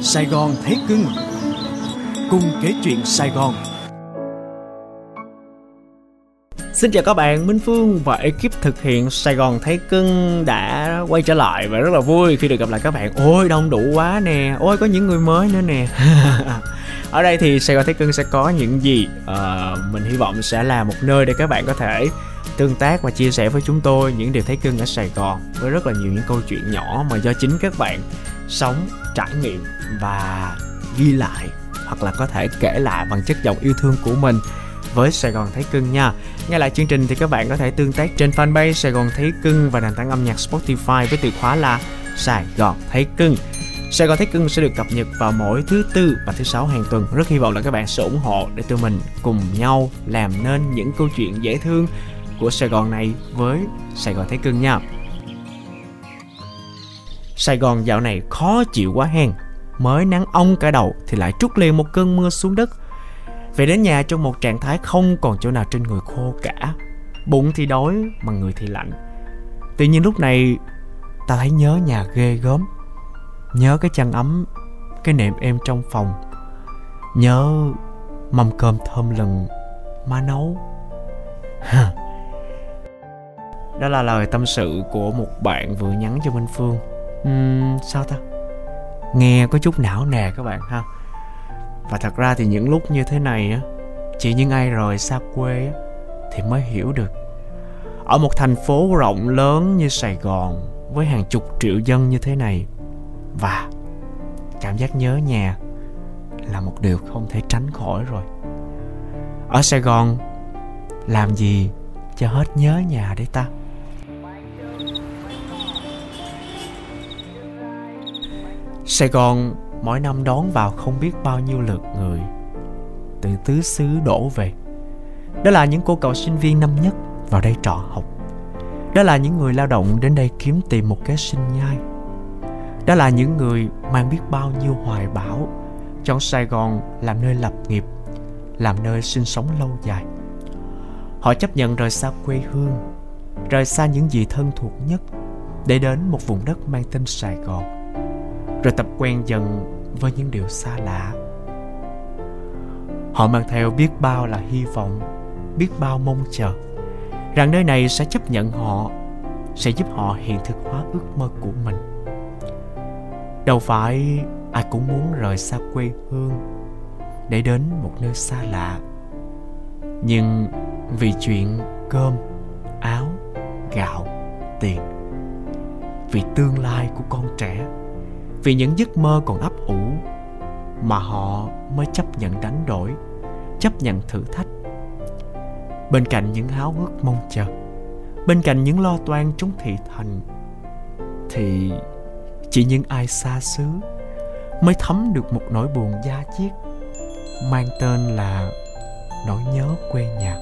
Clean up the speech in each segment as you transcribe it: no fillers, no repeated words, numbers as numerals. Sài Gòn thấy cưng. Cùng kể chuyện Sài Gòn. Xin chào các bạn, Minh Phương và ekip thực hiện Sài Gòn Thấy Cưng đã quay trở lại và rất là vui khi được gặp lại các bạn. Ôi đông đủ quá nè, ôi có những người mới nữa nè. Ở đây thì Sài Gòn Thấy Cưng sẽ có những gì? Mình hy vọng sẽ là một nơi để các bạn có thể tương tác và chia sẻ với chúng tôi những điều thấy cưng ở Sài Gòn, với rất là nhiều những câu chuyện nhỏ mà do chính các bạn sống, trải nghiệm và ghi lại, hoặc là có thể kể lại bằng chất giọng yêu thương của mình với Sài Gòn Thấy Cưng nha. Nghe lại chương trình thì các bạn có thể tương tác trên fanpage Sài Gòn Thấy Cưng và nền tảng âm nhạc Spotify với từ khóa là Sài Gòn Thấy Cưng. Sài Gòn Thấy Cưng sẽ được cập nhật vào mỗi thứ Tư và thứ Sáu hàng tuần. Rất hy vọng là các bạn sẽ ủng hộ để tụi mình cùng nhau làm nên những câu chuyện dễ thương của Sài Gòn này với Sài Gòn Thấy Cưng nha. Sài Gòn dạo này khó chịu quá hen. Mới nắng ong cả đầu thì lại trút liền một cơn mưa xuống đất. Về đến nhà trong một trạng thái không còn chỗ nào trên người khô cả. Bụng thì đói mà người thì lạnh. Tự nhiên lúc này ta thấy nhớ nhà ghê gớm. Nhớ cái chăn ấm, cái nệm êm trong phòng. Nhớ mâm cơm thơm lừng má nấu. Đó là lời tâm sự của một bạn vừa nhắn cho Minh Phương. Sao ta? Nghe có chút não nề các bạn ha. Và thật ra thì những lúc như thế này á, chỉ những ai rời xa quê á thì mới hiểu được. Ở một thành phố rộng lớn như Sài Gòn với hàng chục triệu dân như thế này, và cảm giác nhớ nhà là một điều không thể tránh khỏi rồi. Ở Sài Gòn làm gì cho hết nhớ nhà đấy ta. Sài Gòn mỗi năm đón vào không biết bao nhiêu lượt người từ tứ xứ đổ về. Đó là những cô cậu sinh viên năm nhất vào đây trọ học. Đó là những người lao động đến đây kiếm tìm một cái sinh nhai. Đó là những người mang biết bao nhiêu hoài bão chọn Sài Gòn làm nơi lập nghiệp, làm nơi sinh sống lâu dài. Họ chấp nhận rời xa quê hương, rời xa những gì thân thuộc nhất để đến một vùng đất mang tên Sài Gòn, rồi tập quen dần với những điều xa lạ. Họ mang theo biết bao là hy vọng, biết bao mong chờ rằng nơi này sẽ chấp nhận họ, sẽ giúp họ hiện thực hóa ước mơ của mình. Đâu phải ai cũng muốn rời xa quê hương để đến một nơi xa lạ. Nhưng vì chuyện cơm, áo, gạo, tiền, vì tương lai của con trẻ, vì những giấc mơ còn ấp ủ mà họ mới chấp nhận đánh đổi, chấp nhận thử thách. Bên cạnh những háo hức mong chờ, bên cạnh những lo toan chốn thị thành, thì chỉ những ai xa xứ mới thấm được một nỗi buồn da diết mang tên là nỗi nhớ quê nhà.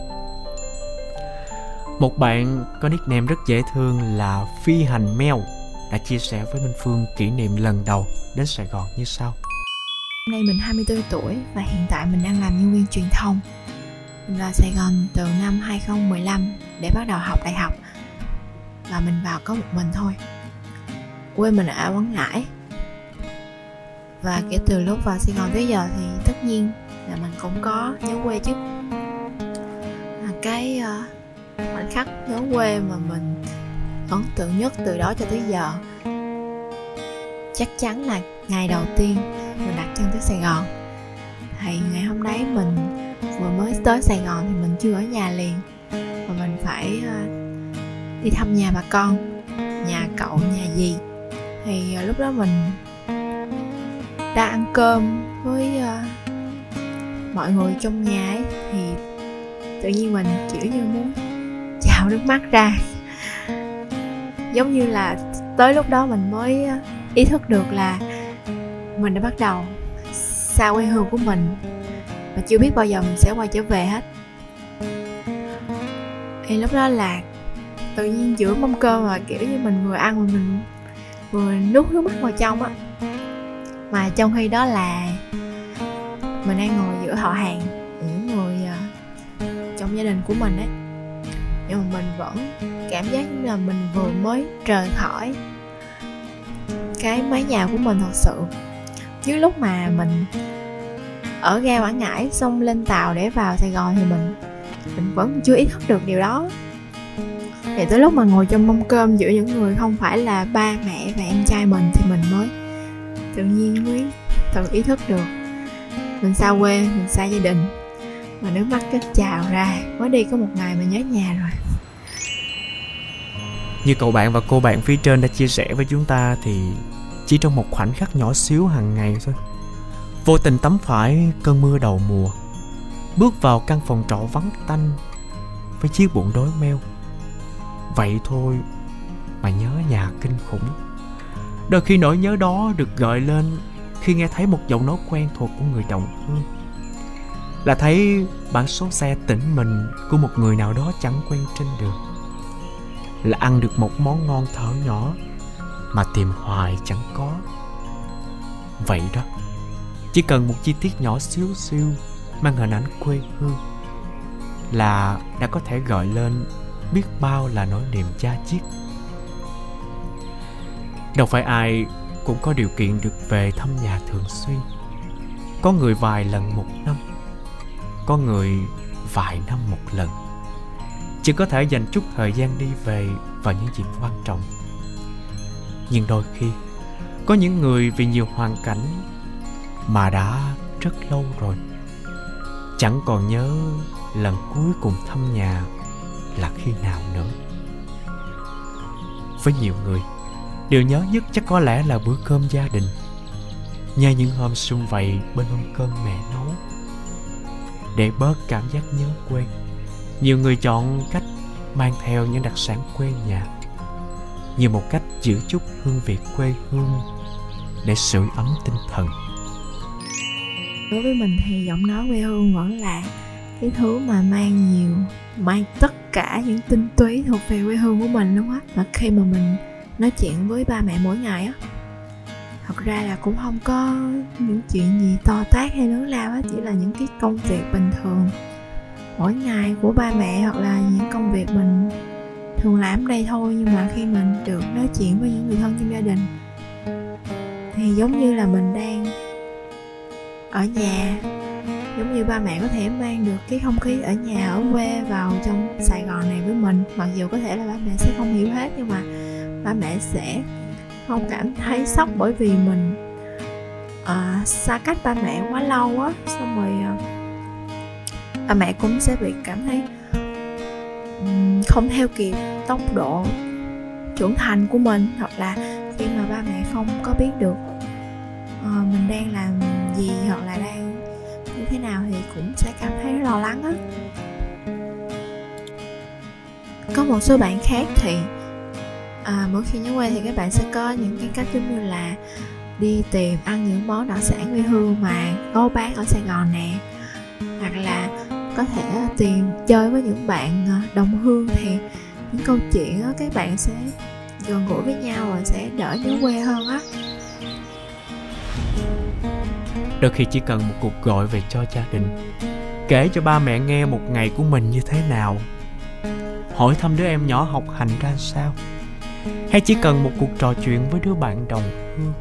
Một bạn có nickname rất dễ thương là Phi Hành Mèo đã chia sẻ với Minh Phương kỷ niệm lần đầu đến Sài Gòn như sau. Hôm nay mình 24 tuổi và hiện tại mình đang làm nhân viên truyền thông. Mình vào Sài Gòn từ năm 2015 để bắt đầu học đại học. Và mình vào có một mình thôi. Quê mình ở Quảng Ngãi. Và kể từ lúc vào Sài Gòn tới giờ thì tất nhiên là mình cũng có nhớ quê chứ. Cái khoảnh khắc nhớ quê mà mình ấn tượng nhất từ đó cho tới giờ chắc chắn là ngày đầu tiên mình đặt chân tới Sài Gòn. Thì ngày hôm đấy mình vừa mới tới Sài Gòn thì mình chưa ở nhà liền, và mình phải đi thăm nhà bà con, nhà cậu, nhà dì. Thì lúc đó mình đã ăn cơm với mọi người trong nhà ấy, thì tự nhiên mình kiểu như muốn trào nước mắt ra. Giống như là tới lúc đó mình mới ý thức được là mình đã bắt đầu xa quê hương của mình mà chưa biết bao giờ mình sẽ quay trở về hết. Thì lúc đó là tự nhiên giữa mâm cơm mà kiểu như mình vừa ăn mình vừa nuốt nước mắt vào trong á. Mà trong khi đó là mình đang ngồi giữa họ hàng, những người trong gia đình của mình ấy. Nhưng mà mình vẫn cảm giác như là mình vừa mới rời khỏi cái mái nhà của mình thật sự. Chứ lúc mà mình ở ga Quảng Ngãi xong lên tàu để vào Sài Gòn thì mình vẫn chưa ý thức được điều đó. Thì tới lúc mà ngồi trong mâm cơm giữa những người không phải là ba mẹ và em trai mình thì mình mới tự nhiên mới tự ý thức được. Mình xa quê, mình xa gia đình, mà nước mắt cứ trào ra. Mới đi có một ngày mình nhớ nhà rồi. Như cậu bạn và cô bạn phía trên đã chia sẻ với chúng ta thì chỉ trong một khoảnh khắc nhỏ xíu hàng ngày thôi, vô tình tắm phải cơn mưa đầu mùa, bước vào căn phòng trọ vắng tanh với chiếc bụng đói meo. Vậy thôi mà nhớ nhà kinh khủng. Đôi khi nỗi nhớ đó được gợi lên khi nghe thấy một giọng nói quen thuộc của người đồng hương. Là thấy bảng số xe tỉnh mình của một người nào đó chẳng quen trên đường. Là ăn được một món ngon thở nhỏ mà tìm hoài chẳng có. Vậy đó, chỉ cần một chi tiết nhỏ xíu xiu mang hình ảnh quê hương là đã có thể gợi lên biết bao là nỗi niềm cha chiết. Đâu phải ai cũng có điều kiện được về thăm nhà thường xuyên. Có người vài lần một năm, có người vài năm một lần. Chỉ có thể dành chút thời gian đi về vào những dịp quan trọng. Nhưng đôi khi có những người vì nhiều hoàn cảnh mà đã rất lâu rồi, chẳng còn nhớ lần cuối cùng thăm nhà là khi nào nữa. Với nhiều người, điều nhớ nhất chắc có lẽ là bữa cơm gia đình, nhờ những hôm sum vầy bên mâm cơm mẹ nấu. Để bớt cảm giác nhớ quê, nhiều người chọn cách mang theo những đặc sản quê nhà như một cách giữ chút hương vị quê hương để sưởi ấm tinh thần. Đối với mình thì giọng nói quê hương vẫn là cái thứ mà mang tất cả những tinh túy thuộc về quê hương của mình, đúng không á? Mà khi mà mình nói chuyện với ba mẹ mỗi ngày á, thật ra là cũng không có những chuyện gì to tát hay lớn lao á, chỉ là những cái công việc bình thường mỗi ngày của ba mẹ hoặc là những công việc mình thường làm ở đây thôi. Nhưng mà khi mình được nói chuyện với những người thân trong gia đình thì giống như là mình đang ở nhà, giống như ba mẹ có thể mang được cái không khí ở nhà ở quê vào trong Sài Gòn này với mình. Mặc dù có thể là ba mẹ sẽ không hiểu hết, nhưng mà ba mẹ sẽ không cảm thấy sốc, bởi vì mình xa cách ba mẹ quá lâu á, xong rồi ba mẹ cũng sẽ bị cảm thấy không theo kịp tốc độ trưởng thành của mình, hoặc là khi mà ba mẹ không có biết được mình đang làm gì hoặc là đang như thế nào thì cũng sẽ cảm thấy lo lắng á. Có một số bạn khác thì mỗi khi nhớ quê thì các bạn sẽ có những cái cách giống như là đi tìm ăn những món đặc sản quê hương mà có bán ở Sài Gòn nè, hoặc là có thể tìm chơi với những bạn đồng hương. Thì những câu chuyện đó, các bạn sẽ gần gũi với nhau và sẽ đỡ nhớ quê hơn á. Đôi khi chỉ cần một cuộc gọi về cho gia đình, kể cho ba mẹ nghe một ngày của mình như thế nào, hỏi thăm đứa em nhỏ học hành ra sao, hay chỉ cần một cuộc trò chuyện với đứa bạn đồng hương,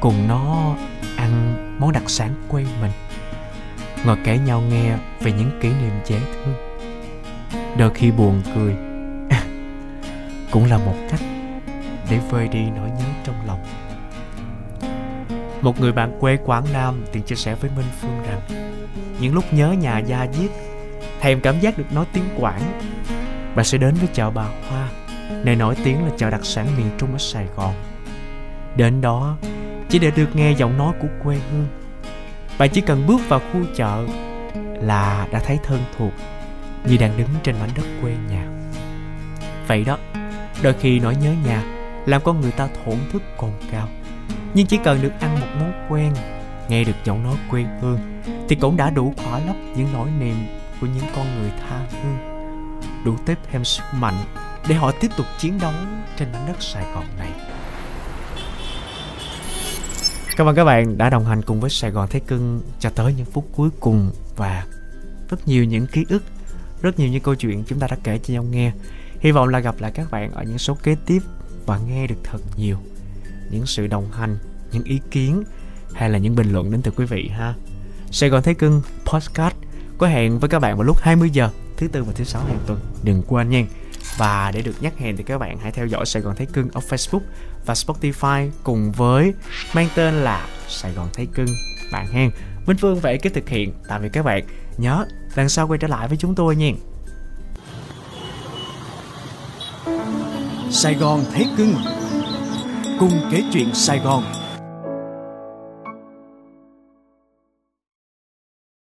cùng nó ăn món đặc sản quê mình, ngồi kể nhau nghe về những kỷ niệm dễ thương, đôi khi buồn cười cũng là một cách để vơi đi nỗi nhớ trong lòng. Một người bạn quê Quảng Nam từng chia sẻ với Minh Phương rằng những lúc nhớ nhà da diết, thèm cảm giác được nói tiếng Quảng, bà sẽ đến với chợ bà Hoa, nơi nổi tiếng là chợ đặc sản miền Trung ở Sài Gòn. Đến đó chỉ để được nghe giọng nói của quê hương. Bạn chỉ cần bước vào khu chợ là đã thấy thân thuộc, như đang đứng trên mảnh đất quê nhà. Vậy đó, đôi khi nỗi nhớ nhà làm con người ta thổn thức cồn cào, nhưng chỉ cần được ăn một món quen, nghe được giọng nói quê hương thì cũng đã đủ khỏa lấp những nỗi niềm của những con người tha hương, đủ tiếp thêm sức mạnh để họ tiếp tục chiến đấu trên mảnh đất Sài Gòn này. Cảm ơn các bạn đã đồng hành cùng với Sài Gòn Thái Cưng cho tới những phút cuối cùng, và rất nhiều những ký ức, rất nhiều những câu chuyện chúng ta đã kể cho nhau nghe. Hy vọng là gặp lại các bạn ở những số kế tiếp và nghe được thật nhiều. những sự đồng hành, những ý kiến hay là những bình luận đến từ quý vị ha. Sài Gòn Thấy Cưng Podcast có hẹn với các bạn vào lúc 20 giờ thứ Tư và thứ Sáu hàng tuần, đừng quên nha. Và để được nhắc hẹn thì các bạn hãy theo dõi Sài Gòn Thấy Cưng ở Facebook và Spotify cùng với mang tên là Sài Gòn Thấy Cưng bạn hen. Minh Phương và ekip thực hiện. Tạm biệt các bạn. Nhớ lần sau quay trở lại với chúng tôi nha. Sài Gòn Thấy Cưng cùng kể chuyện Sài Gòn.